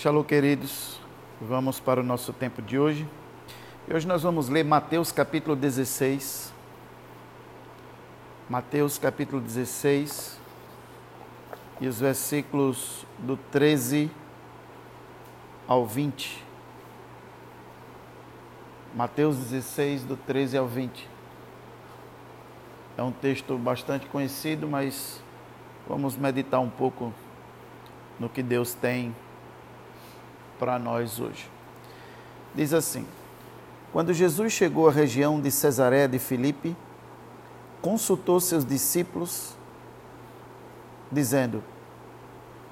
Shalom, queridos, vamos para o nosso tempo de hoje. E hoje nós vamos ler Mateus capítulo 16. Mateus capítulo 16 e os versículos do 13 ao 20. Mateus 16, do 13 ao 20. É um texto bastante conhecido, mas vamos meditar um pouco no que Deus tem para nós hoje. Diz assim: quando Jesus chegou à região de Cesareia de Filipe, consultou seus discípulos, dizendo: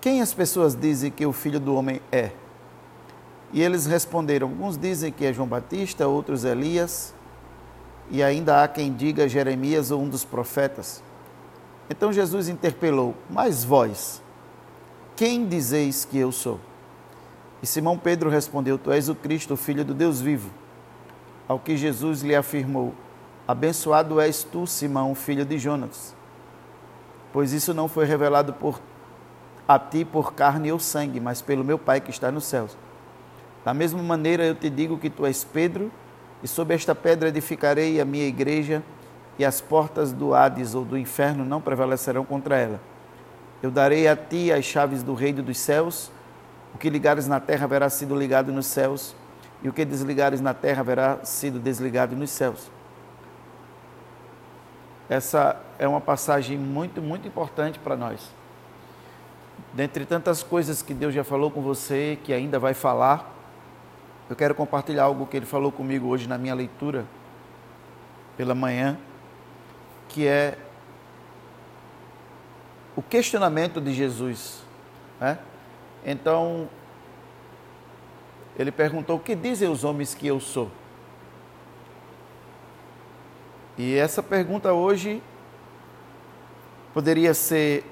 quem as pessoas dizem que o Filho do Homem é? E eles responderam: alguns dizem que é João Batista, outros Elias, e ainda há quem diga Jeremias ou um dos profetas. Então Jesus interpelou: mas vós, quem dizeis que eu sou? E Simão Pedro respondeu: tu és o Cristo, o Filho do Deus vivo. Ao que Jesus lhe afirmou: abençoado és tu, Simão, filho de Jonas, pois isso não foi revelado a ti por carne ou sangue, mas pelo meu Pai que está nos céus. Da mesma maneira eu te digo que tu és Pedro, e sob esta pedra edificarei a minha igreja, e as portas do Hades ou do inferno não prevalecerão contra ela. Eu darei a ti as chaves do reino dos céus. O que ligares na terra haverá sido ligado nos céus, e o que desligares na terra haverá sido desligado nos céus. Essa é uma passagem muito, muito importante para nós. Dentre tantas coisas que Deus já falou com você, que ainda vai falar, eu quero compartilhar algo que Ele falou comigo hoje na minha leitura, pela manhã, que é o questionamento de Jesus, né? Então, ele perguntou: o que dizem os homens que eu sou? E essa pergunta hoje poderia ser: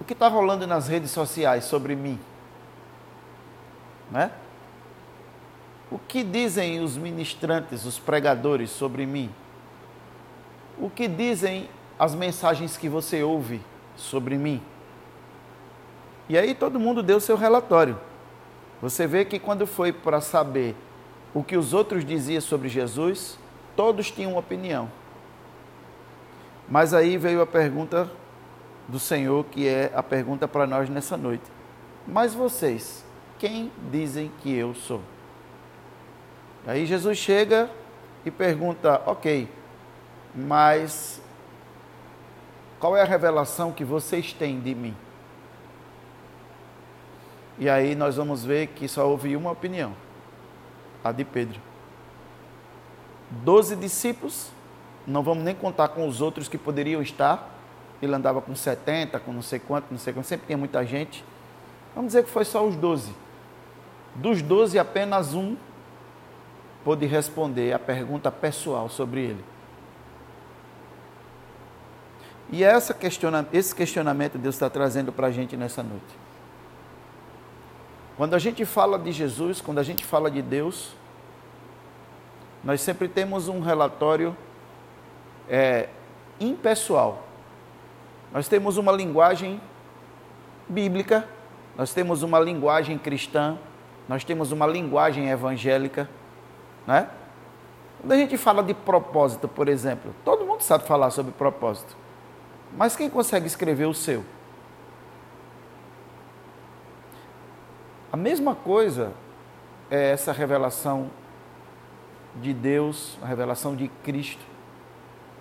o que está rolando nas redes sociais sobre mim? Né? O que dizem os ministrantes, os pregadores sobre mim? O que dizem as mensagens que você ouve sobre mim? E aí todo mundo deu seu relatório. Você vê que quando foi para saber o que os outros diziam sobre Jesus, todos tinham uma opinião. Mas aí veio a pergunta do Senhor, que é a pergunta para nós nessa noite: mas vocês, quem dizem que eu sou? Aí Jesus chega e pergunta: ok, mas qual é a revelação que vocês têm de mim? E aí nós vamos ver que só houve uma opinião, a de Pedro. 12 discípulos, não vamos nem contar com os outros que poderiam estar. Ele andava com 70, com não sei quanto, sempre tinha muita gente. Vamos dizer que foi só os 12. Dos 12, apenas um pôde responder a pergunta pessoal sobre ele. E esse questionamento Deus está trazendo para a gente nessa noite. Quando a gente fala de Jesus, quando a gente fala de Deus, nós sempre temos um relatório impessoal. Nós temos uma linguagem bíblica, nós temos uma linguagem cristã, nós temos uma linguagem evangélica, né? Quando a gente fala de propósito, por exemplo, todo mundo sabe falar sobre propósito, mas quem consegue escrever o seu? A mesma coisa é essa revelação de Deus, a revelação de Cristo.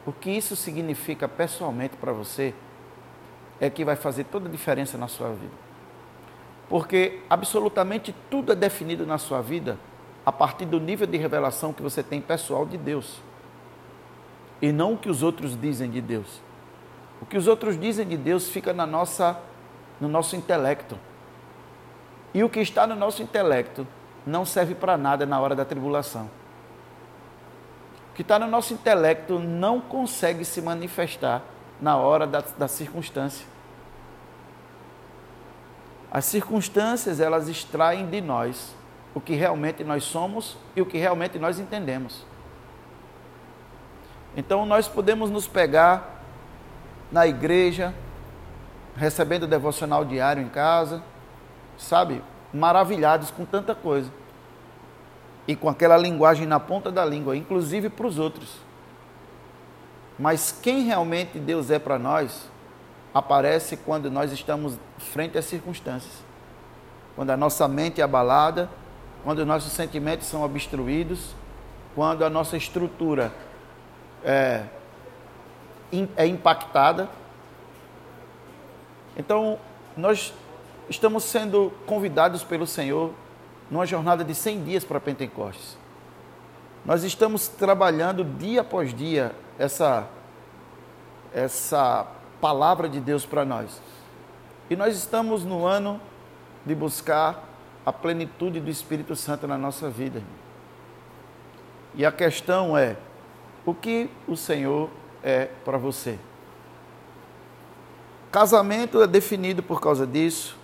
O que isso significa pessoalmente para você é que vai fazer toda a diferença na sua vida. Porque absolutamente tudo é definido na sua vida a partir do nível de revelação que você tem pessoal de Deus. E não o que os outros dizem de Deus. O que os outros dizem de Deus fica no nosso intelecto. E o que está no nosso intelecto não serve para nada na hora da tribulação. O que está no nosso intelecto não consegue se manifestar na hora da circunstância. As circunstâncias, elas extraem de nós o que realmente nós somos e o que realmente nós entendemos. Então, nós podemos nos pegar na igreja, recebendo o devocional diário em casa, sabe, maravilhados com tanta coisa. E com aquela linguagem na ponta da língua, inclusive para os outros. Mas quem realmente Deus é para nós, aparece quando nós estamos frente às circunstâncias. Quando a nossa mente é abalada, quando os nossos sentimentos são obstruídos, quando a nossa estrutura é impactada. Então, nós estamos sendo convidados pelo Senhor numa jornada de 100 dias para Pentecostes. Nós estamos trabalhando dia após dia essa palavra de Deus para nós. E nós estamos no ano de buscar a plenitude do Espírito Santo na nossa vida. E a questão é, o que o Senhor é para você? Casamento é definido por causa disso.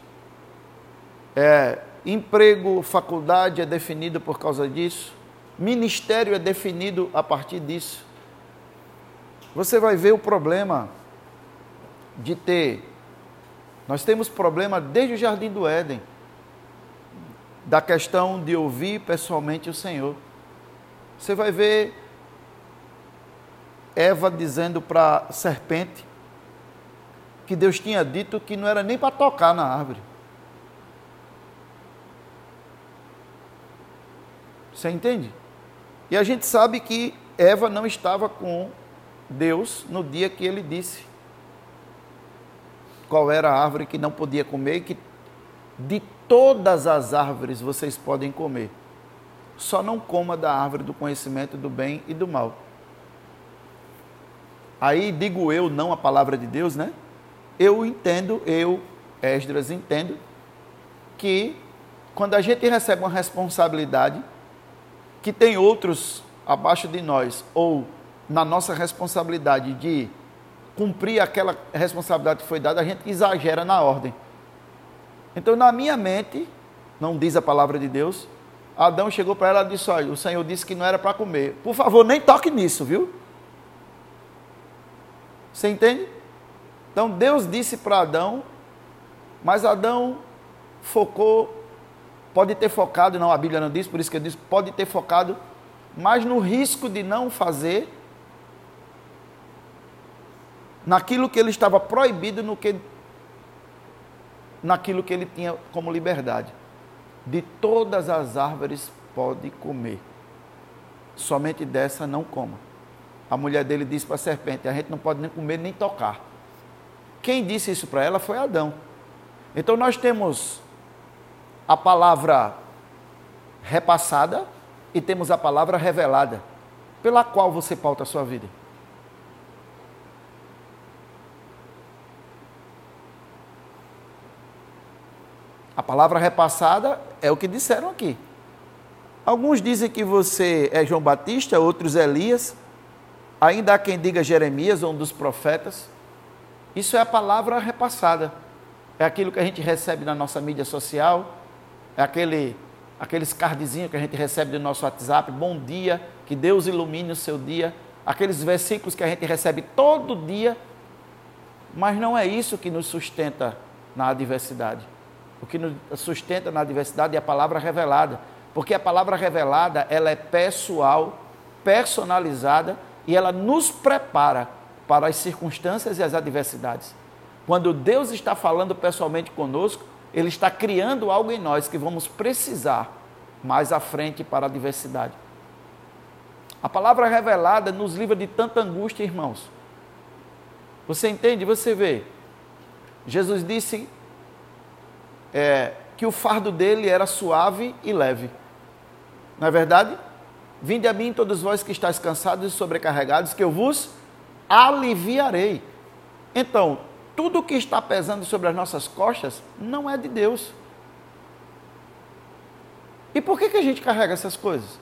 Emprego, faculdade é definido por causa disso. Ministério é definido a partir disso. Você vai ver o problema de ter... Nós temos problema desde o Jardim do Éden, da questão de ouvir pessoalmente o Senhor. Você vai ver Eva dizendo para a serpente que Deus tinha dito que não era nem para tocar na árvore. Você entende? E a gente sabe que Eva não estava com Deus no dia que ele disse qual era a árvore que não podia comer, que de todas as árvores vocês podem comer, só não coma da árvore do conhecimento do bem e do mal. Aí digo eu, não a palavra de Deus, né? Eu entendo, Esdras, entendo que quando a gente recebe uma responsabilidade que tem outros abaixo de nós, ou na nossa responsabilidade de cumprir aquela responsabilidade que foi dada, a gente exagera na ordem. Então, na minha mente, não diz a palavra de Deus, Adão chegou para ela e disse, olha, o Senhor disse que não era para comer. Por favor, nem toque nisso, viu? Você entende? Então, Deus disse para Adão, mas Adão focou, pode ter focado, não, a Bíblia não diz, por isso que eu disse, pode ter focado, mas no risco de não fazer, naquilo que ele estava proibido, naquilo que ele tinha como liberdade. De todas as árvores pode comer, somente dessa não coma. A mulher dele disse para a serpente, a gente não pode nem comer nem tocar. Quem disse isso para ela foi Adão. Então nós temos a palavra repassada e temos a palavra revelada, pela qual você pauta a sua vida. A palavra repassada é o que disseram aqui. Alguns dizem que você é João Batista, outros Elias. Ainda há quem diga Jeremias, um dos profetas. Isso é a palavra repassada. É aquilo que a gente recebe na nossa mídia social, é aqueles cardzinhos que a gente recebe do nosso WhatsApp, bom dia, que Deus ilumine o seu dia, aqueles versículos que a gente recebe todo dia, mas não é isso que nos sustenta na adversidade. O que nos sustenta na adversidade é a palavra revelada, porque a palavra revelada, ela é pessoal, personalizada, e ela nos prepara para as circunstâncias e as adversidades. Quando Deus está falando pessoalmente conosco, Ele está criando algo em nós que vamos precisar mais à frente para a adversidade. A palavra revelada nos livra de tanta angústia, irmãos. Você entende? Você vê. Jesus disse que o fardo dele era suave e leve. Não é verdade? Vinde a mim todos vós que estáis cansados e sobrecarregados, que eu vos aliviarei. Então, tudo que está pesando sobre as nossas costas não é de Deus. E por que a gente carrega essas coisas?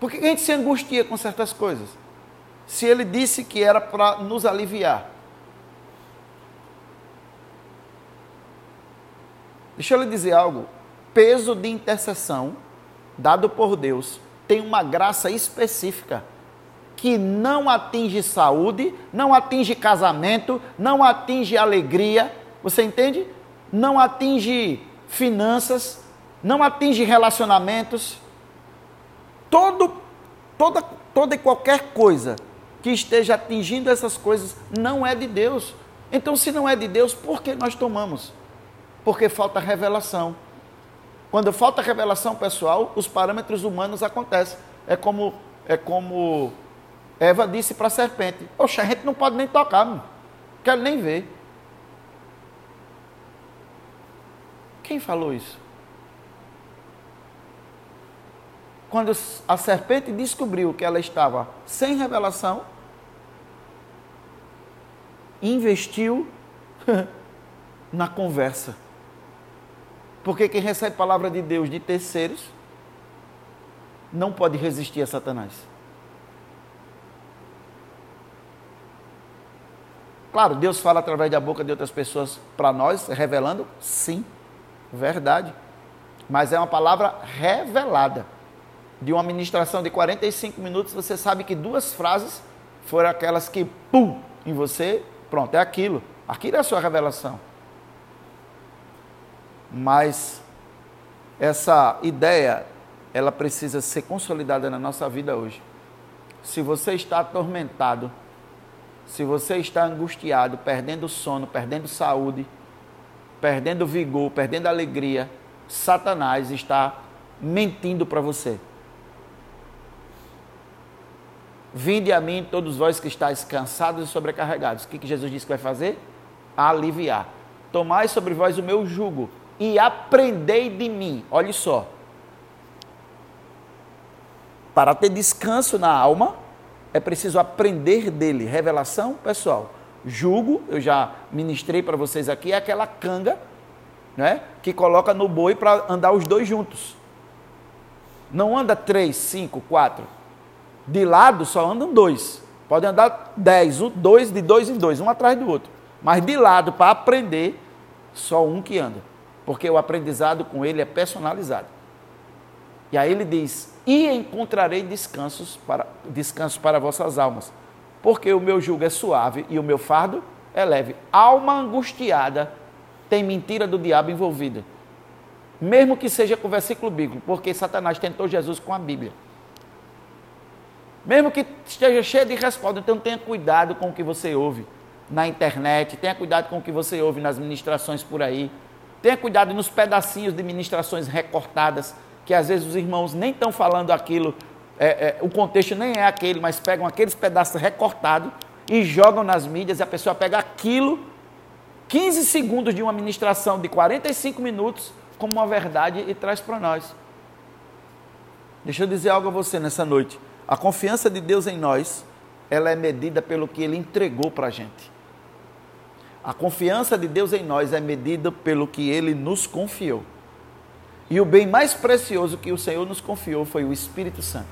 Por que a gente se angustia com certas coisas? Se ele disse que era para nos aliviar. Deixa eu lhe dizer algo. Peso de intercessão dado por Deus tem uma graça específica, que não atinge saúde, não atinge casamento, não atinge alegria, você entende? Não atinge finanças, não atinge relacionamentos, toda e qualquer coisa que esteja atingindo essas coisas não é de Deus. Então, se não é de Deus, por que nós tomamos? Porque falta revelação. Quando falta revelação, pessoal, os parâmetros humanos acontecem. É como Eva disse para a serpente: oxe, a gente não pode nem tocar, não quero nem ver. Quem falou isso? Quando a serpente descobriu que ela estava sem revelação, investiu na conversa. Porque quem recebe a palavra de Deus de terceiros não pode resistir a Satanás. Claro, Deus fala através da boca de outras pessoas para nós, revelando, sim, verdade. Mas é uma palavra revelada. De uma ministração de 45 minutos, você sabe que duas frases foram aquelas que, pum, em você, pronto, é aquilo. Aquilo é a sua revelação. Mas essa ideia, ela precisa ser consolidada na nossa vida hoje. Se você está atormentado, se você está angustiado, perdendo sono, perdendo saúde, perdendo vigor, perdendo alegria, Satanás está mentindo para você. Vinde a mim todos vós que estáis cansados e sobrecarregados. O que Jesus disse que vai fazer? Aliviar. Tomai sobre vós o meu jugo e aprendei de mim. Olha só. Para ter descanso na alma, é preciso aprender dele. Revelação, pessoal. Jugo, eu já ministrei para vocês aqui, é aquela canga, né, que coloca no boi para andar os dois juntos. Não anda 3, 5, 4. De lado só andam 2, pode andar 10, 2 de 2 em 2, um atrás do outro, mas de lado para aprender, só um que anda, porque o aprendizado com ele é personalizado. E aí ele diz: e encontrarei descanso para vossas almas, porque o meu jugo é suave e o meu fardo é leve. Alma angustiada tem mentira do diabo envolvida, mesmo que seja com o versículo bíblico, porque Satanás tentou Jesus com a Bíblia. Mesmo que esteja cheio de respaldo, então tenha cuidado com o que você ouve na internet, tenha cuidado com o que você ouve nas ministrações por aí, tenha cuidado nos pedacinhos de ministrações recortadas, que às vezes os irmãos nem estão falando aquilo, o contexto nem é aquele, mas pegam aqueles pedaços recortados e jogam nas mídias, e a pessoa pega aquilo, 15 segundos de uma ministração de 45 minutos, como uma verdade e traz para nós. Deixa eu dizer algo a você nessa noite. A confiança de Deus em nós, ela é medida pelo que Ele entregou para a gente. A confiança de Deus em nós é medida pelo que Ele nos confiou. E o bem mais precioso que o Senhor nos confiou foi o Espírito Santo.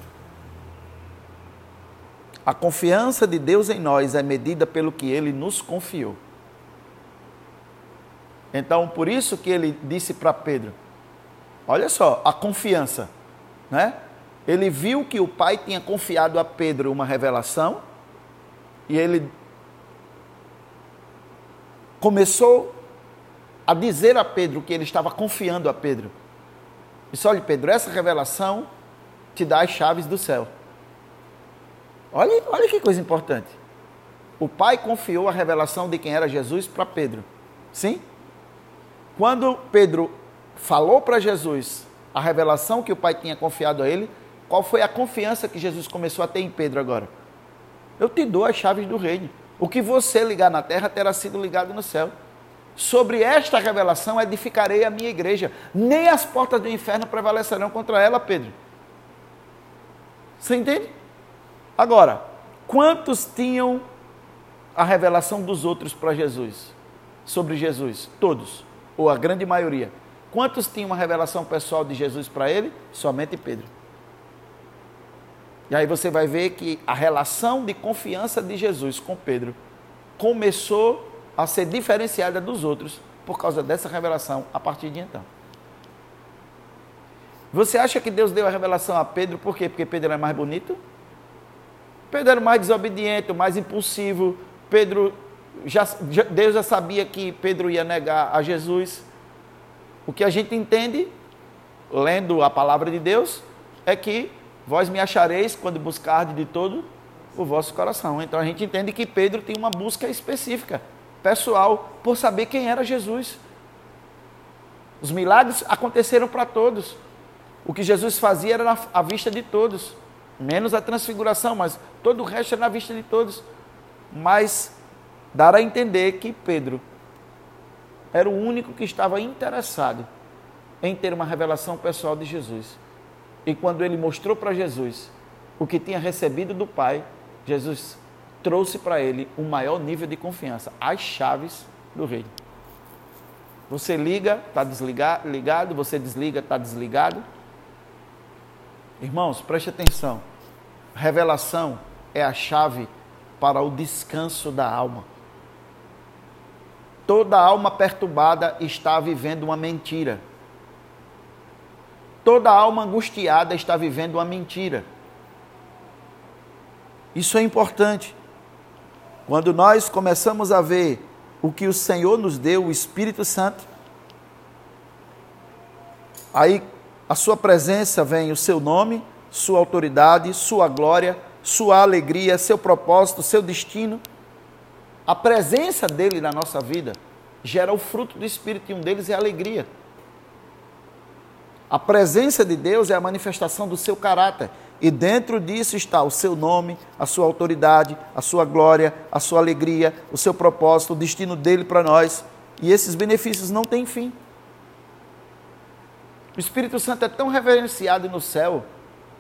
A confiança de Deus em nós é medida pelo que Ele nos confiou. Então, por isso que Ele disse para Pedro, olha só, a confiança, né? Ele viu que o Pai tinha confiado a Pedro uma revelação e ele começou a dizer a Pedro que ele estava confiando a Pedro. Disse: olha, Pedro, essa revelação te dá as chaves do céu. Olha que coisa importante. O Pai confiou a revelação de quem era Jesus para Pedro. Sim? Quando Pedro falou para Jesus a revelação que o Pai tinha confiado a ele, qual foi a confiança que Jesus começou a ter em Pedro agora? Eu te dou as chaves do reino. O que você ligar na terra terá sido ligado no céu. Sobre esta revelação edificarei a minha igreja. Nem as portas do inferno prevalecerão contra ela, Pedro. Você entende? Agora, quantos tinham a revelação dos outros para Jesus? Sobre Jesus? Todos. Ou a grande maioria. Quantos tinham uma revelação pessoal de Jesus para ele? Somente Pedro. E aí você vai ver que a relação de confiança de Jesus com Pedro começou a ser diferenciada dos outros por causa dessa revelação a partir de então. Você acha que Deus deu a revelação a Pedro por quê? Porque Pedro era mais bonito? Pedro era mais desobediente, mais impulsivo. Deus já sabia que Pedro ia negar a Jesus. O que a gente entende, lendo a palavra de Deus, é que vós me achareis quando buscardes de todo o vosso coração. Então a gente entende que Pedro tem uma busca específica, pessoal, por saber quem era Jesus. Os milagres aconteceram para todos. O que Jesus fazia era à vista de todos, menos a transfiguração, mas todo o resto era na vista de todos. Mas dar a entender que Pedro era o único que estava interessado em ter uma revelação pessoal de Jesus. E quando ele mostrou para Jesus o que tinha recebido do Pai, Jesus trouxe para ele um maior nível de confiança, as chaves do reino. Você liga, está ligado, você desliga, está desligado. Irmãos, preste atenção. Revelação é a chave para o descanso da alma. Toda alma perturbada está vivendo uma mentira. Toda alma angustiada está vivendo uma mentira. Isso é importante. Quando nós começamos a ver o que o Senhor nos deu, o Espírito Santo, aí a sua presença vem, o seu nome, sua autoridade, sua glória, sua alegria, seu propósito, seu destino. A presença dele na nossa vida gera o fruto do Espírito, e um deles é a alegria. A presença de Deus é a manifestação do seu caráter, e dentro disso está o seu nome, a sua autoridade, a sua glória, a sua alegria, o seu propósito, o destino dele para nós. E esses benefícios não têm fim. O Espírito Santo é tão reverenciado no céu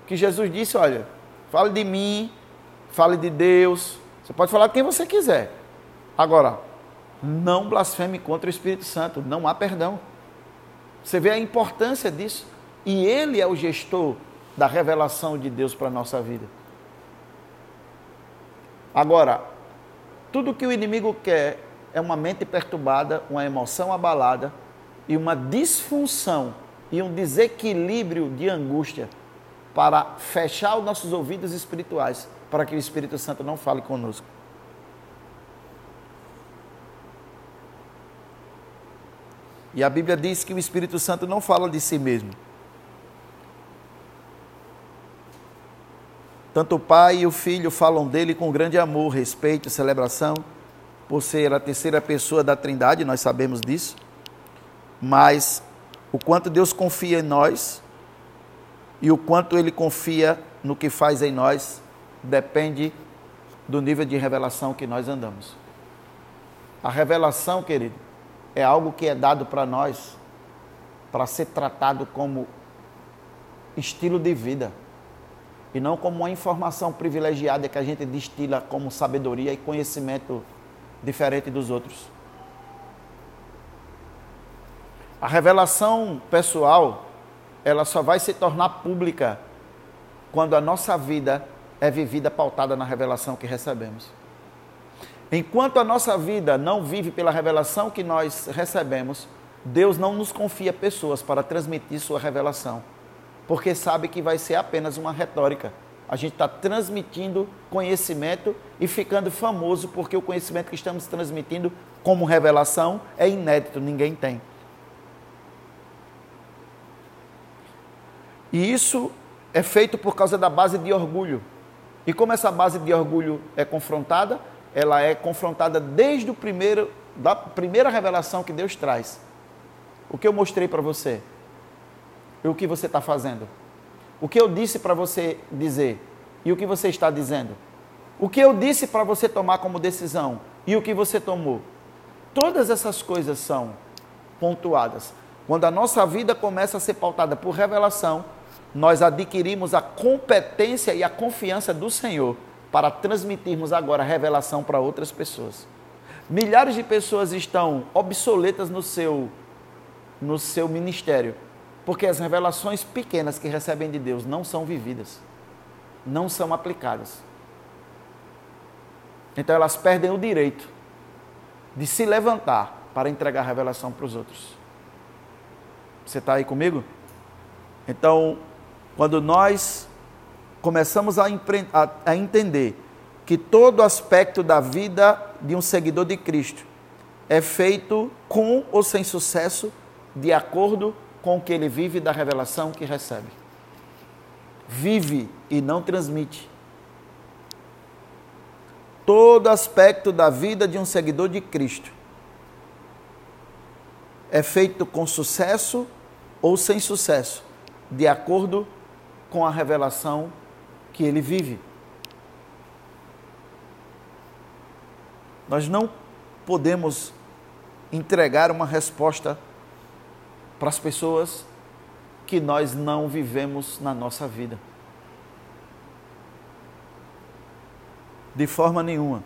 que Jesus disse: olha, fale de mim, fale de Deus, você pode falar quem você quiser. Agora, não blasfeme contra o Espírito Santo, não há perdão. Você vê a importância disso. E ele é o gestor da revelação de Deus para a nossa vida. Agora, tudo que o inimigo quer é uma mente perturbada, uma emoção abalada e uma disfunção e um desequilíbrio de angústia para fechar os nossos ouvidos espirituais, para que o Espírito Santo não fale conosco. E a Bíblia diz que o Espírito Santo não fala de si mesmo. Tanto o Pai e o Filho falam dele com grande amor, respeito, celebração, por ser a terceira pessoa da Trindade, nós sabemos disso. Mas o quanto Deus confia em nós e o quanto Ele confia no que faz em nós depende do nível de revelação que nós andamos. A revelação, querido, é algo que é dado para nós para ser tratado como estilo de vida e não como uma informação privilegiada que a gente destila como sabedoria e conhecimento diferente dos outros. A revelação pessoal, ela só vai se tornar pública quando a nossa vida é vivida pautada na revelação que recebemos. Enquanto a nossa vida não vive pela revelação que nós recebemos, Deus não nos confia pessoas para transmitir sua revelação, porque sabe que vai ser apenas uma retórica. A gente está transmitindo conhecimento e ficando famoso porque o conhecimento que estamos transmitindo como revelação é inédito, ninguém tem. E isso é feito por causa da base de orgulho. E como essa base de orgulho é confrontada? Ela é confrontada desde da primeira revelação que Deus traz. O que eu mostrei para você? E o que você está fazendo? O que eu disse para você dizer? E o que você está dizendo? O que eu disse para você tomar como decisão? E o que você tomou? Todas essas coisas são pontuadas. Quando a nossa vida começa a ser pautada por revelação, nós adquirimos a competência e a confiança do Senhor para transmitirmos agora a revelação para outras pessoas. Milhares de pessoas estão obsoletas no seu ministério, porque as revelações pequenas que recebem de Deus não são vividas, não são aplicadas. Então elas perdem o direito de se levantar para entregar a revelação para os outros. Você está aí comigo? Então, quando nós começamos a entender que todo aspecto da vida de um seguidor de Cristo é feito com ou sem sucesso de acordo com o que ele vive da revelação que recebe. Vive e não transmite. Todo aspecto da vida de um seguidor de Cristo é feito com sucesso ou sem sucesso, de acordo com a revelação que ele vive. Nós não podemos entregar uma resposta para as pessoas que nós não vivemos na nossa vida. De forma nenhuma.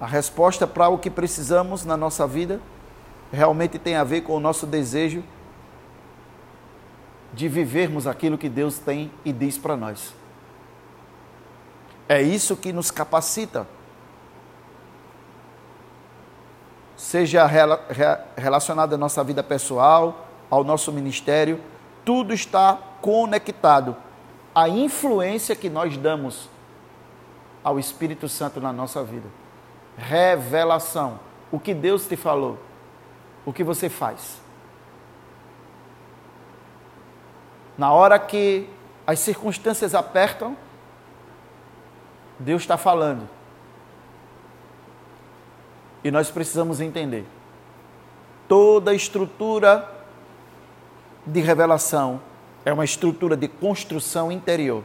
A resposta para o que precisamos na nossa vida realmente tem a ver com o nosso desejo de vivermos aquilo que Deus tem e diz para nós. É isso que nos capacita. Seja relacionado à nossa vida pessoal, ao nosso ministério, tudo está conectado à influência que nós damos ao Espírito Santo na nossa vida. Revelação. O que Deus te falou, o que você faz. Na hora que as circunstâncias apertam, Deus está falando. E nós precisamos entender. Toda estrutura de revelação é uma estrutura de construção interior.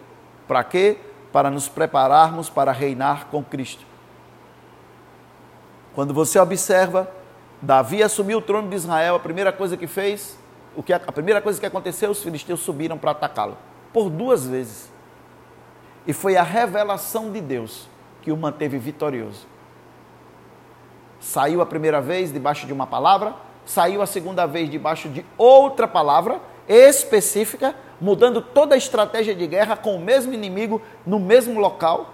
Para quê? Para nos prepararmos para reinar com Cristo. Quando você observa, Davi assumiu o trono de Israel, a primeira coisa que fez, a primeira coisa que aconteceu, os filisteus subiram para atacá-lo, por duas vezes. E foi a revelação de Deus que o manteve vitorioso. Saiu a primeira vez debaixo de uma palavra, saiu a segunda vez debaixo de outra palavra específica, mudando toda a estratégia de guerra com o mesmo inimigo, no mesmo local.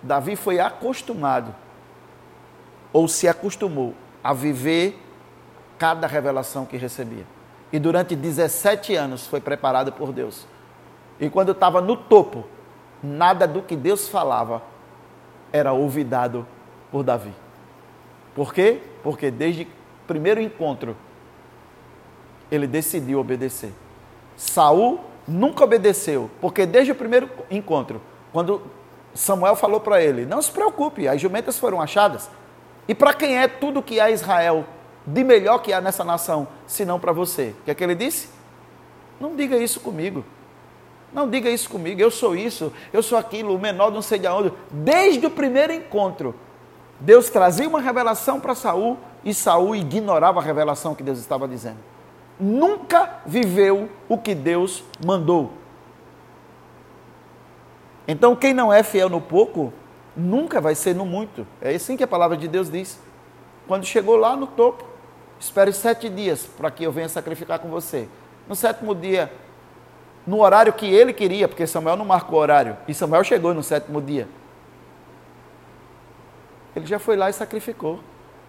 Davi foi acostumado, ou se acostumou, a viver cada revelação que recebia. E durante 17 anos foi preparado por Deus. E quando estava no topo, nada do que Deus falava era ouvidado por Davi. Por quê? Porque desde o primeiro encontro ele decidiu obedecer. Saul nunca obedeceu, porque desde o primeiro encontro, quando Samuel falou para ele, não se preocupe, as jumentas foram achadas. E para quem é tudo que há em Israel, de melhor que há nessa nação, senão para você? O que é que ele disse? Não diga isso comigo. Não diga isso comigo, eu sou isso, eu sou aquilo, o menor não sei de onde. Desde o primeiro encontro, Deus trazia uma revelação para Saul e Saul ignorava a revelação que Deus estava dizendo. Nunca viveu o que Deus mandou. Então, quem não é fiel no pouco, nunca vai ser no muito. É assim que a palavra de Deus diz. Quando chegou lá no topo, espere 7 dias para que eu venha sacrificar com você. No 7º dia, no horário que ele queria, porque Samuel não marcou o horário, e Samuel chegou no 7º dia. Ele já foi lá e sacrificou.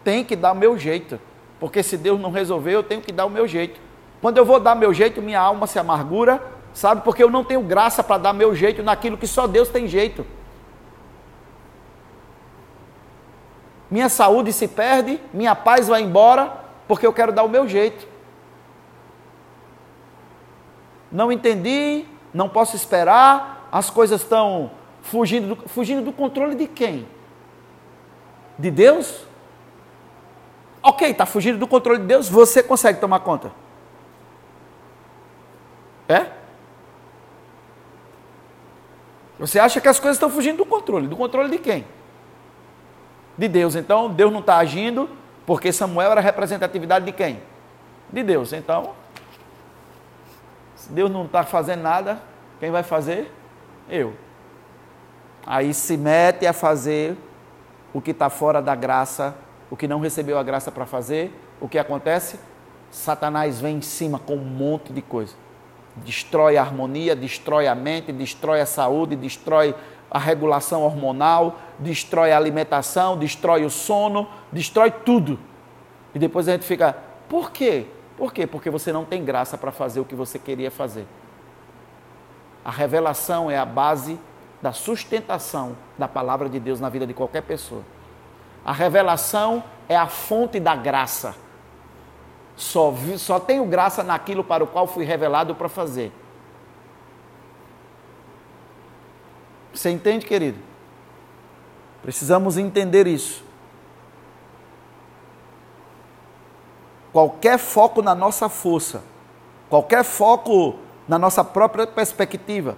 Tem que dar o meu jeito. Porque se Deus não resolver, eu tenho que dar o meu jeito. Quando eu vou dar meu jeito, minha alma se amargura, sabe? Porque eu não tenho graça para dar meu jeito naquilo que só Deus tem jeito. Minha saúde se perde, minha paz vai embora, porque eu quero dar o meu jeito. Não entendi, não posso esperar, as coisas estão fugindo do controle de quem? De Deus? Ok, está fugindo do controle de Deus, você consegue tomar conta. É? Você acha que as coisas estão fugindo do controle. Do controle de quem? De Deus. Então, Deus não está agindo, porque Samuel era representatividade de quem? De Deus. Então, se Deus não está fazendo nada, quem vai fazer? Eu. Aí se mete a fazer o que está fora da graça, o que não recebeu a graça para fazer, o que acontece? Satanás vem em cima com um monte de coisa. Destrói a harmonia, destrói a mente, destrói a saúde, destrói a regulação hormonal, destrói a alimentação, destrói o sono, destrói tudo. E depois a gente fica, por quê? Por quê? Porque você não tem graça para fazer o que você queria fazer. A revelação é a base da sustentação da palavra de Deus na vida de qualquer pessoa. A revelação é a fonte da graça. Só tenho graça naquilo para o qual fui revelado para fazer. Você entende, querido? Precisamos entender isso. Qualquer foco na nossa força, qualquer foco na nossa própria perspectiva,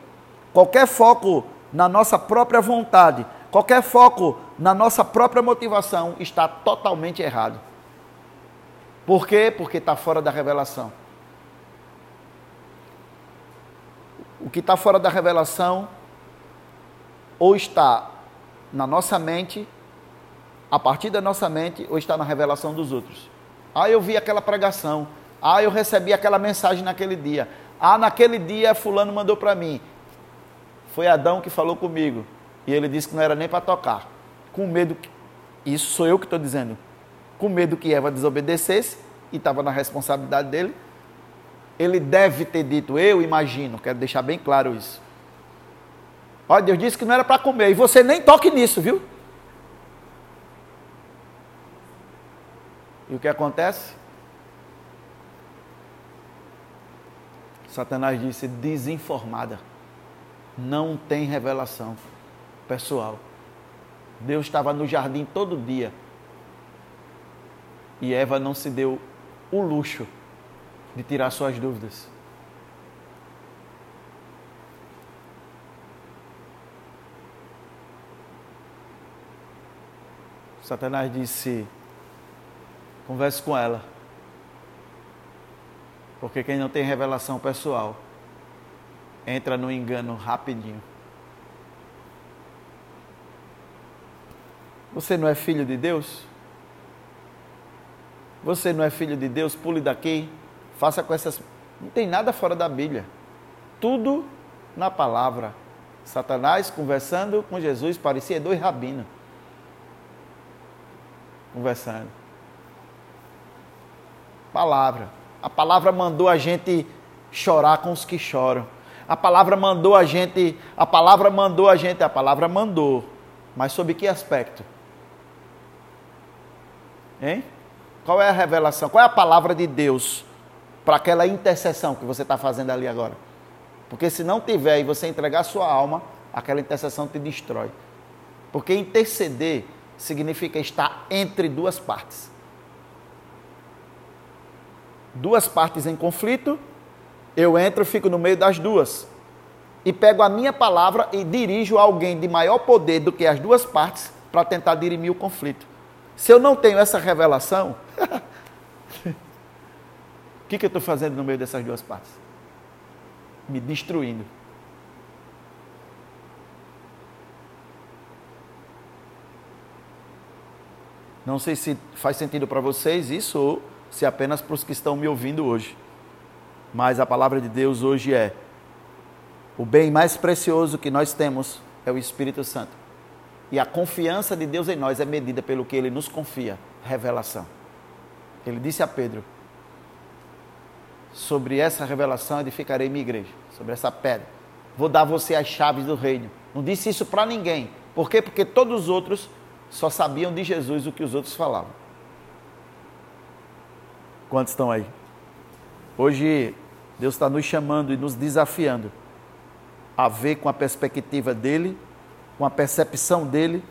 qualquer foco na nossa própria vontade, qualquer foco na nossa própria motivação está totalmente errado. Por quê? Porque está fora da revelação. O que está fora da revelação ou está na nossa mente, a partir da nossa mente, ou está na revelação dos outros. Ah, eu vi aquela pregação. Ah, eu recebi aquela mensagem naquele dia. Ah, naquele dia fulano mandou para mim. Foi Adão que falou comigo. E ele disse que não era nem para tocar. Com medo, isso sou eu que estou dizendo. Com medo que Eva desobedecesse, e estava na responsabilidade dele. Ele deve ter dito, eu imagino, quero deixar bem claro isso. Olha, Deus disse que não era para comer, e você nem toque nisso, viu? E o que acontece? Satanás disse, desinformada. Não tem revelação pessoal. Deus estava no jardim todo dia. E Eva não se deu o luxo de tirar suas dúvidas. Satanás disse, converse com ela. Porque quem não tem revelação pessoal entra no engano rapidinho. Você não é filho de Deus? Você não é filho de Deus? Pule daqui, faça com essas... Não tem nada fora da Bíblia. Tudo na palavra. Satanás conversando com Jesus, parecia dois rabinos. Conversando. Palavra. A palavra mandou a gente chorar com os que choram. A palavra mandou. Mas sob que aspecto? Hein? Qual é a revelação? Qual é a palavra de Deus para aquela intercessão que você está fazendo ali agora? Porque se não tiver e você entregar sua alma, aquela intercessão te destrói. Porque interceder significa estar entre duas partes. Duas partes em conflito, eu entro e fico no meio das duas. E pego a minha palavra e dirijo a alguém de maior poder do que as duas partes para tentar dirimir o conflito. Se eu não tenho essa revelação, o que eu estou fazendo no meio dessas duas partes? Me destruindo. Não sei se faz sentido para vocês isso ou se é apenas para os que estão me ouvindo hoje. Mas a palavra de Deus hoje é: o bem mais precioso que nós temos é o Espírito Santo. E a confiança de Deus em nós é medida pelo que Ele nos confia, revelação. Ele disse a Pedro, sobre essa revelação edificarei minha igreja, sobre essa pedra. Vou dar a você as chaves do reino. Não disse isso para ninguém. Por quê? Porque todos os outros só sabiam de Jesus o que os outros falavam. Quantos estão aí? Hoje, Deus está nos chamando e nos desafiando a ver com a perspectiva dEle, com a percepção dEle.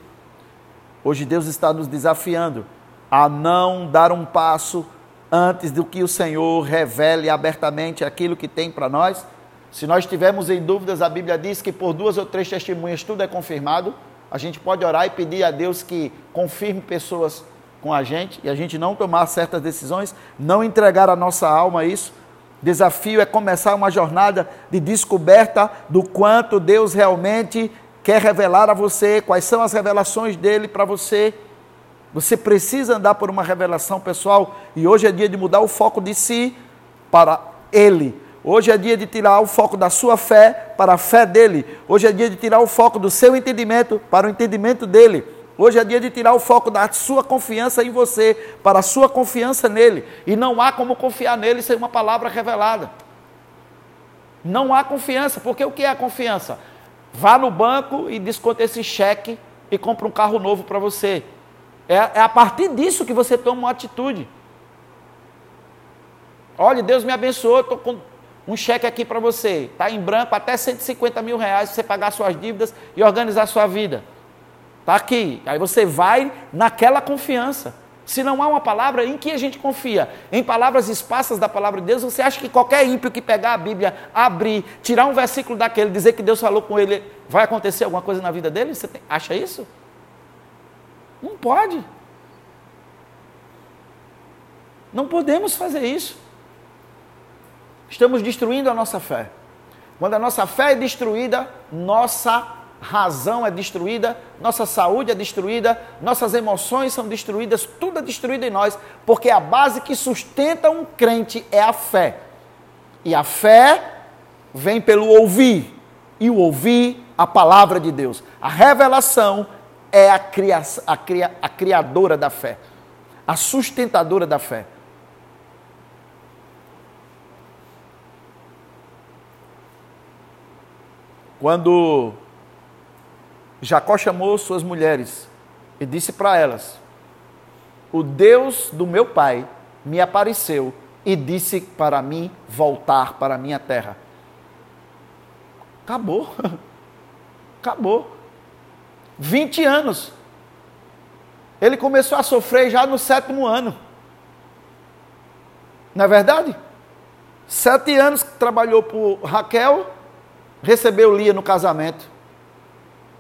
Hoje Deus está nos desafiando a não dar um passo antes do que o Senhor revele abertamente aquilo que tem para nós. Se nós estivermos em dúvidas, a Bíblia diz que por 2 ou 3 testemunhas tudo é confirmado. A gente pode orar e pedir a Deus que confirme pessoas com a gente e a gente não tomar certas decisões, não entregar a nossa alma a isso. Desafio é começar uma jornada de descoberta do quanto Deus realmente quer revelar a você, quais são as revelações dele para você. Você precisa andar por uma revelação pessoal e hoje é dia de mudar o foco de si para ele. Hoje é dia de tirar o foco da sua fé para a fé dele. Hoje é dia de tirar o foco do seu entendimento para o entendimento dele. Hoje é dia de tirar o foco da sua confiança em você, para a sua confiança nele. E não há como confiar nele sem uma palavra revelada. Não há confiança, porque o que é a confiança? Vá no banco e desconta esse cheque e compra um carro novo para você. É a partir disso que você toma uma atitude. Olha, Deus me abençoou, estou com um cheque aqui para você. Está em branco, até 150 mil reais para você pagar suas dívidas e organizar sua vida. Está aqui. Aí você vai naquela confiança. Se não há uma palavra, em que a gente confia? Em palavras esparsas da palavra de Deus, você acha que qualquer ímpio que pegar a Bíblia, abrir, tirar um versículo daquele, dizer que Deus falou com ele, vai acontecer alguma coisa na vida dele? Você acha isso? Não pode. Não podemos fazer isso. Estamos destruindo a nossa fé. Quando a nossa fé é destruída, nossa razão é destruída, nossa saúde é destruída, nossas emoções são destruídas, tudo é destruído em nós, porque a base que sustenta um crente é a fé. E a fé vem pelo ouvir, e o ouvir a palavra de Deus. A revelação é a criadora da fé, a sustentadora da fé. Quando Jacó chamou suas mulheres e disse para elas: o Deus do meu pai me apareceu e disse para mim voltar para a minha terra. Acabou. 20 anos. Ele começou a sofrer já no 7º ano. Não é verdade? 7 anos que trabalhou por Raquel, recebeu Lia no casamento.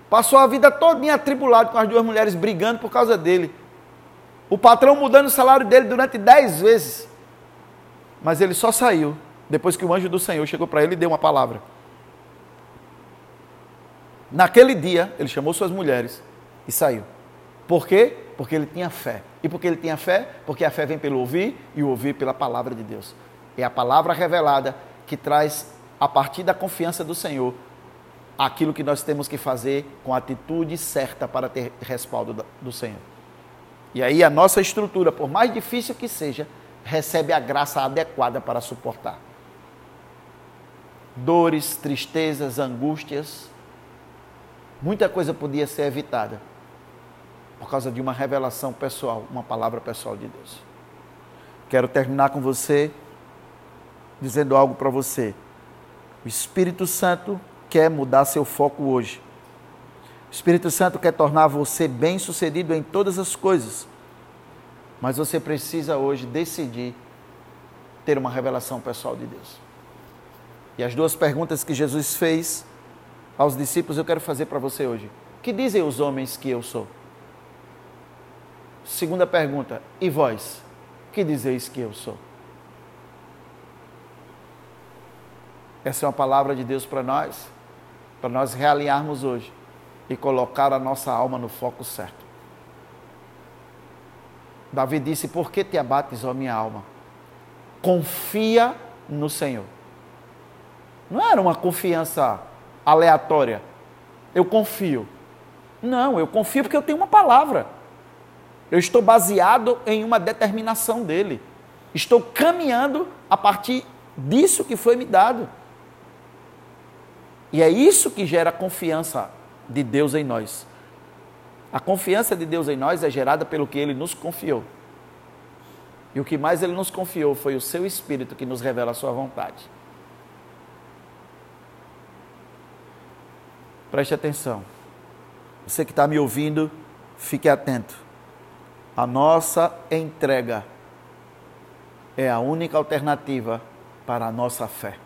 Passou a vida todinha atribulado com as 2 mulheres brigando por causa dele. O patrão mudando o salário dele durante 10 vezes. Mas ele só saiu depois que o anjo do Senhor chegou para ele e deu uma palavra. Naquele dia, ele chamou suas mulheres e saiu. Por quê? Porque ele tinha fé. E porque ele tinha fé? Porque a fé vem pelo ouvir e o ouvir pela palavra de Deus. É a palavra revelada que traz, a partir da confiança do Senhor, aquilo que nós temos que fazer com a atitude certa para ter respaldo do Senhor. E aí a nossa estrutura, por mais difícil que seja, recebe a graça adequada para suportar dores, tristezas, angústias. Muita coisa podia ser evitada por causa de uma revelação pessoal, uma palavra pessoal de Deus. Quero terminar com você dizendo algo para você. O Espírito Santo quer mudar seu foco hoje. O Espírito Santo quer tornar você bem-sucedido em todas as coisas. Mas você precisa hoje decidir ter uma revelação pessoal de Deus. E as 2 perguntas que Jesus fez aos discípulos eu quero fazer para você hoje. Que dizem os homens que eu sou? 2ª pergunta. E vós? Que dizeis que eu sou? Essa é uma palavra de Deus para nós realinharmos hoje e colocar a nossa alma no foco certo. Davi disse: por que te abates, ó minha alma? Confia no Senhor. Não era uma confiança aleatória. Eu confio. Não, eu confio porque eu tenho uma palavra. Eu estou baseado em uma determinação dele. Estou caminhando a partir disso que foi me dado. E é isso que gera a confiança de Deus em nós. A confiança de Deus em nós é gerada pelo que Ele nos confiou. E o que mais Ele nos confiou foi o seu Espírito, que nos revela a sua vontade. Preste atenção. Você que está me ouvindo, fique atento. A nossa entrega é a única alternativa para a nossa fé.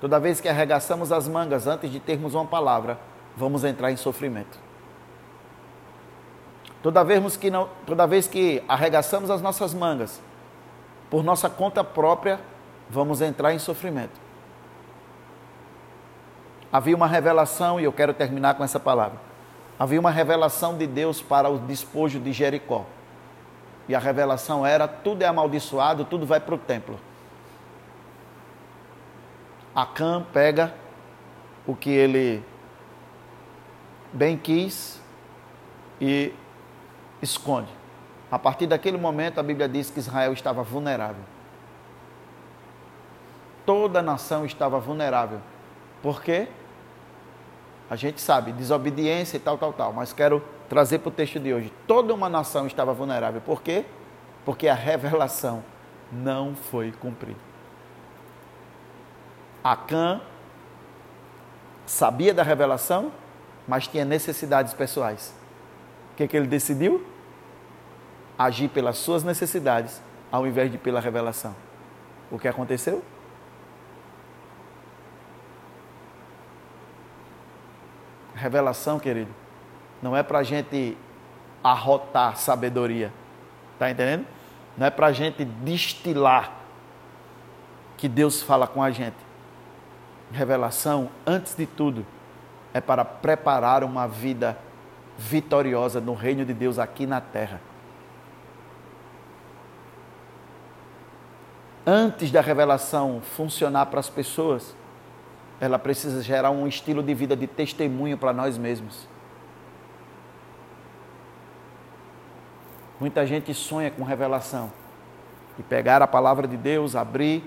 Toda vez que arregaçamos as mangas antes de termos uma palavra, vamos entrar em sofrimento. Toda vez que arregaçamos as nossas mangas, por nossa conta própria, vamos entrar em sofrimento. Havia uma revelação, e eu quero terminar com essa palavra. Havia uma revelação de Deus para o despojo de Jericó. E a revelação era: tudo é amaldiçoado, tudo vai para o templo. Acã pega o que ele bem quis e esconde. A partir daquele momento, a Bíblia diz que Israel estava vulnerável. Toda a nação estava vulnerável. Por quê? A gente sabe, desobediência e tal, mas quero trazer para o texto de hoje. Toda uma nação estava vulnerável. Por quê? Porque a revelação não foi cumprida. Acã sabia da revelação, mas tinha necessidades pessoais. O que ele decidiu? Agir pelas suas necessidades, ao invés de pela revelação. O que aconteceu? Revelação, querido, não é para a gente arrotar sabedoria, tá entendendo? Não é para a gente destilar que Deus fala com a gente. Revelação, antes de tudo, é para preparar uma vida vitoriosa no reino de Deus aqui na terra. Antes da revelação funcionar para as pessoas, ela precisa gerar um estilo de vida de testemunho para nós mesmos. Muita gente sonha com revelação, e pegar a palavra de Deus, abrir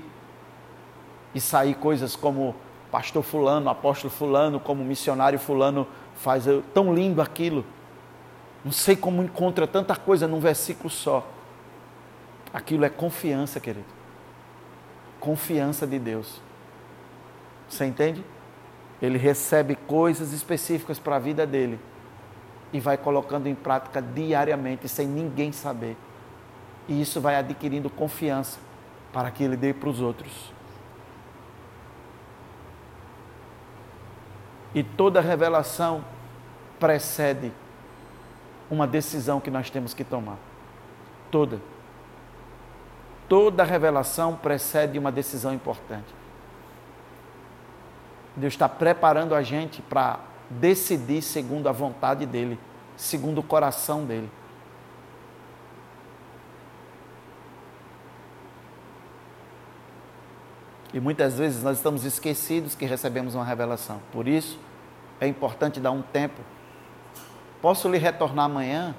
e sair coisas como pastor fulano, apóstolo fulano, como missionário fulano faz. Tão lindo aquilo. Não sei como encontra tanta coisa num versículo só. Aquilo é confiança, querido. Confiança de Deus. Você entende? Ele recebe coisas específicas para a vida dele e vai colocando em prática diariamente, sem ninguém saber. E isso vai adquirindo confiança para que ele dê para os outros. E toda revelação precede uma decisão que nós temos que tomar. Toda revelação precede uma decisão importante. Deus está preparando a gente para decidir segundo a vontade dEle, segundo o coração dEle. E muitas vezes nós estamos esquecidos que recebemos uma revelação. Por isso, é importante dar um tempo. Posso lhe retornar amanhã?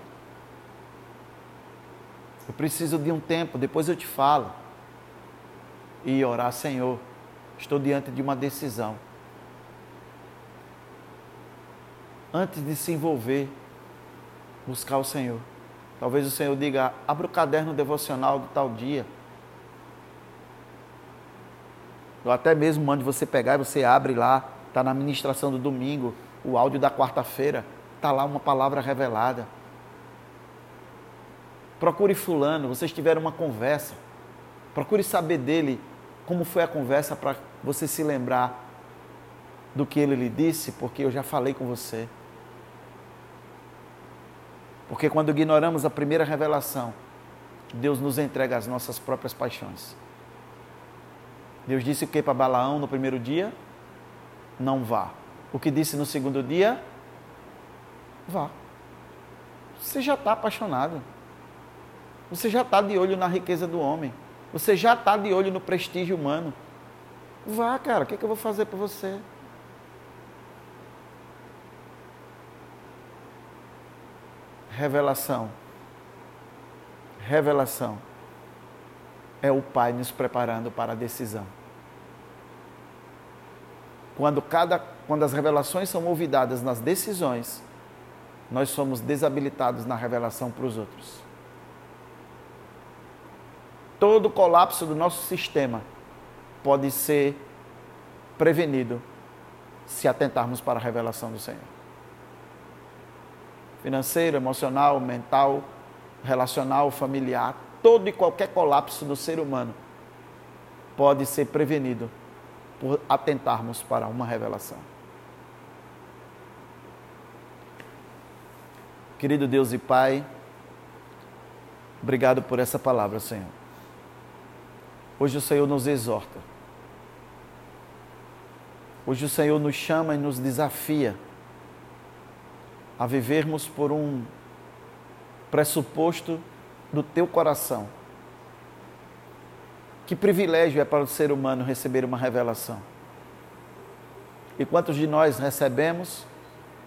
Eu preciso de um tempo, depois eu te falo. E orar, Senhor, estou diante de uma decisão. Antes de se envolver, buscar o Senhor. Talvez o Senhor diga, abra o caderno devocional do tal dia. Eu até mesmo mando você pegar e você abre lá, está na ministração do domingo, o áudio da quarta-feira, está lá uma palavra revelada. Procure fulano, vocês tiveram uma conversa, procure saber dele como foi a conversa para você se lembrar do que ele lhe disse, porque eu já falei com você. Porque quando ignoramos a primeira revelação, Deus nos entrega as nossas próprias paixões. Deus disse o que para Balaão no primeiro dia? Não vá. O que disse no segundo dia? Vá. Você já está apaixonado. Você já está de olho na riqueza do homem. Você já está de olho no prestígio humano. Vá, cara, o que eu vou fazer por você? Revelação. Revelação é o Pai nos preparando para a decisão. Quando as revelações são olvidadas nas decisões, nós somos desabilitados na revelação para os outros. Todo colapso do nosso sistema pode ser prevenido se atentarmos para a revelação do Senhor. Financeiro, emocional, mental, relacional, familiar, todo e qualquer colapso do ser humano pode ser prevenido por atentarmos para uma revelação. Querido Deus e Pai, obrigado por essa palavra, Senhor. Hoje o Senhor nos exorta. Hoje o Senhor nos chama e nos desafia a vivermos por um pressuposto do teu coração. Que privilégio é para o ser humano receber uma revelação. E quantos de nós recebemos,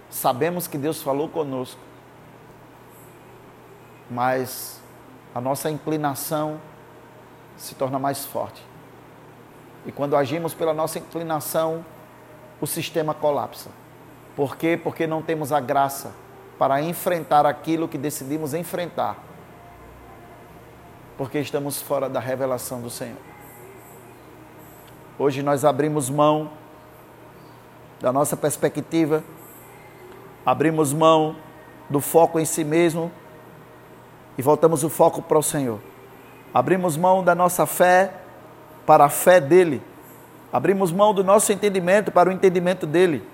sabemos que Deus falou conosco, mas a nossa inclinação se torna mais forte. E quando agimos pela nossa inclinação, o sistema colapsa. Por quê? Porque não temos a graça para enfrentar aquilo que decidimos enfrentar, porque estamos fora da revelação do Senhor. Hoje nós abrimos mão da nossa perspectiva, abrimos mão do foco em si mesmo e voltamos o foco para o Senhor. Abrimos mão da nossa fé para a fé dEle. Abrimos mão do nosso entendimento para o entendimento dEle.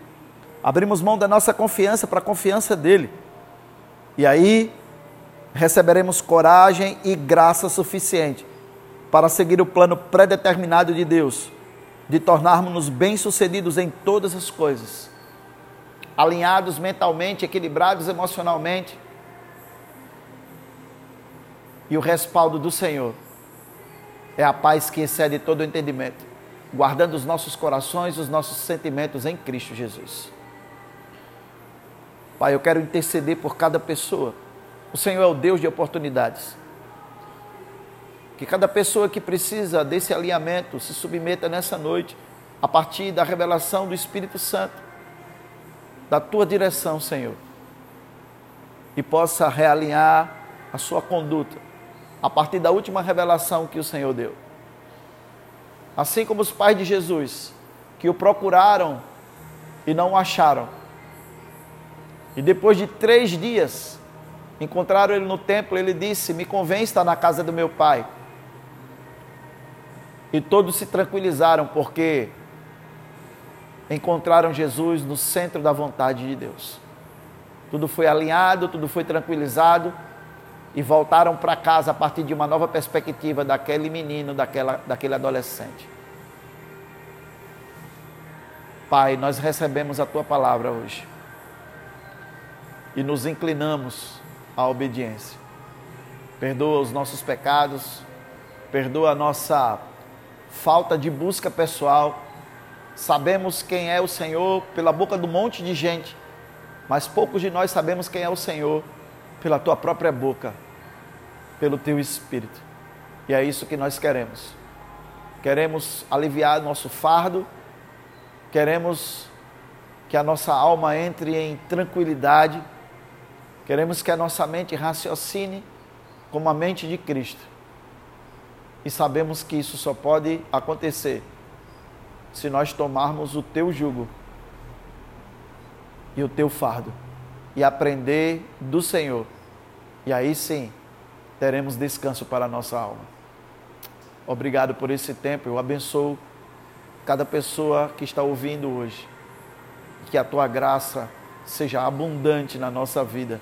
Abrimos mão da nossa confiança para a confiança dEle. E aí receberemos coragem e graça suficiente para seguir o plano predeterminado de Deus, de tornarmos-nos bem-sucedidos em todas as coisas, alinhados mentalmente, equilibrados emocionalmente, e o respaldo do Senhor é a paz que excede todo o entendimento, guardando os nossos corações, os nossos sentimentos em Cristo Jesus. Pai, eu quero interceder por cada pessoa. O Senhor é o Deus de oportunidades. Que cada pessoa que precisa desse alinhamento se submeta nessa noite, a partir da revelação do Espírito Santo, da Tua direção, Senhor, e possa realinhar a sua conduta a partir da última revelação que o Senhor deu. Assim como os pais de Jesus, que o procuraram e não o acharam, e depois de 3 dias, encontraram ele no templo, ele disse: me convém estar na casa do meu pai. E todos se tranquilizaram, porque encontraram Jesus no centro da vontade de Deus. Tudo foi alinhado, tudo foi tranquilizado, e voltaram para casa a partir de uma nova perspectiva daquele menino, daquele adolescente. Pai, nós recebemos a Tua palavra hoje e nos inclinamos à obediência. Perdoa os nossos pecados, perdoa a nossa falta de busca pessoal. Sabemos quem é o Senhor pela boca de um monte de gente, mas poucos de nós sabemos quem é o Senhor pela Tua própria boca, pelo Teu Espírito. E é isso que nós queremos. Queremos aliviar nosso fardo, queremos que a nossa alma entre em tranquilidade, queremos que a nossa mente raciocine como a mente de Cristo. E sabemos que isso só pode acontecer se nós tomarmos o Teu jugo e o Teu fardo e aprender do Senhor. E aí sim, teremos descanso para a nossa alma. Obrigado por esse tempo. Eu abençoo cada pessoa que está ouvindo hoje. Que a Tua graça seja abundante na nossa vida.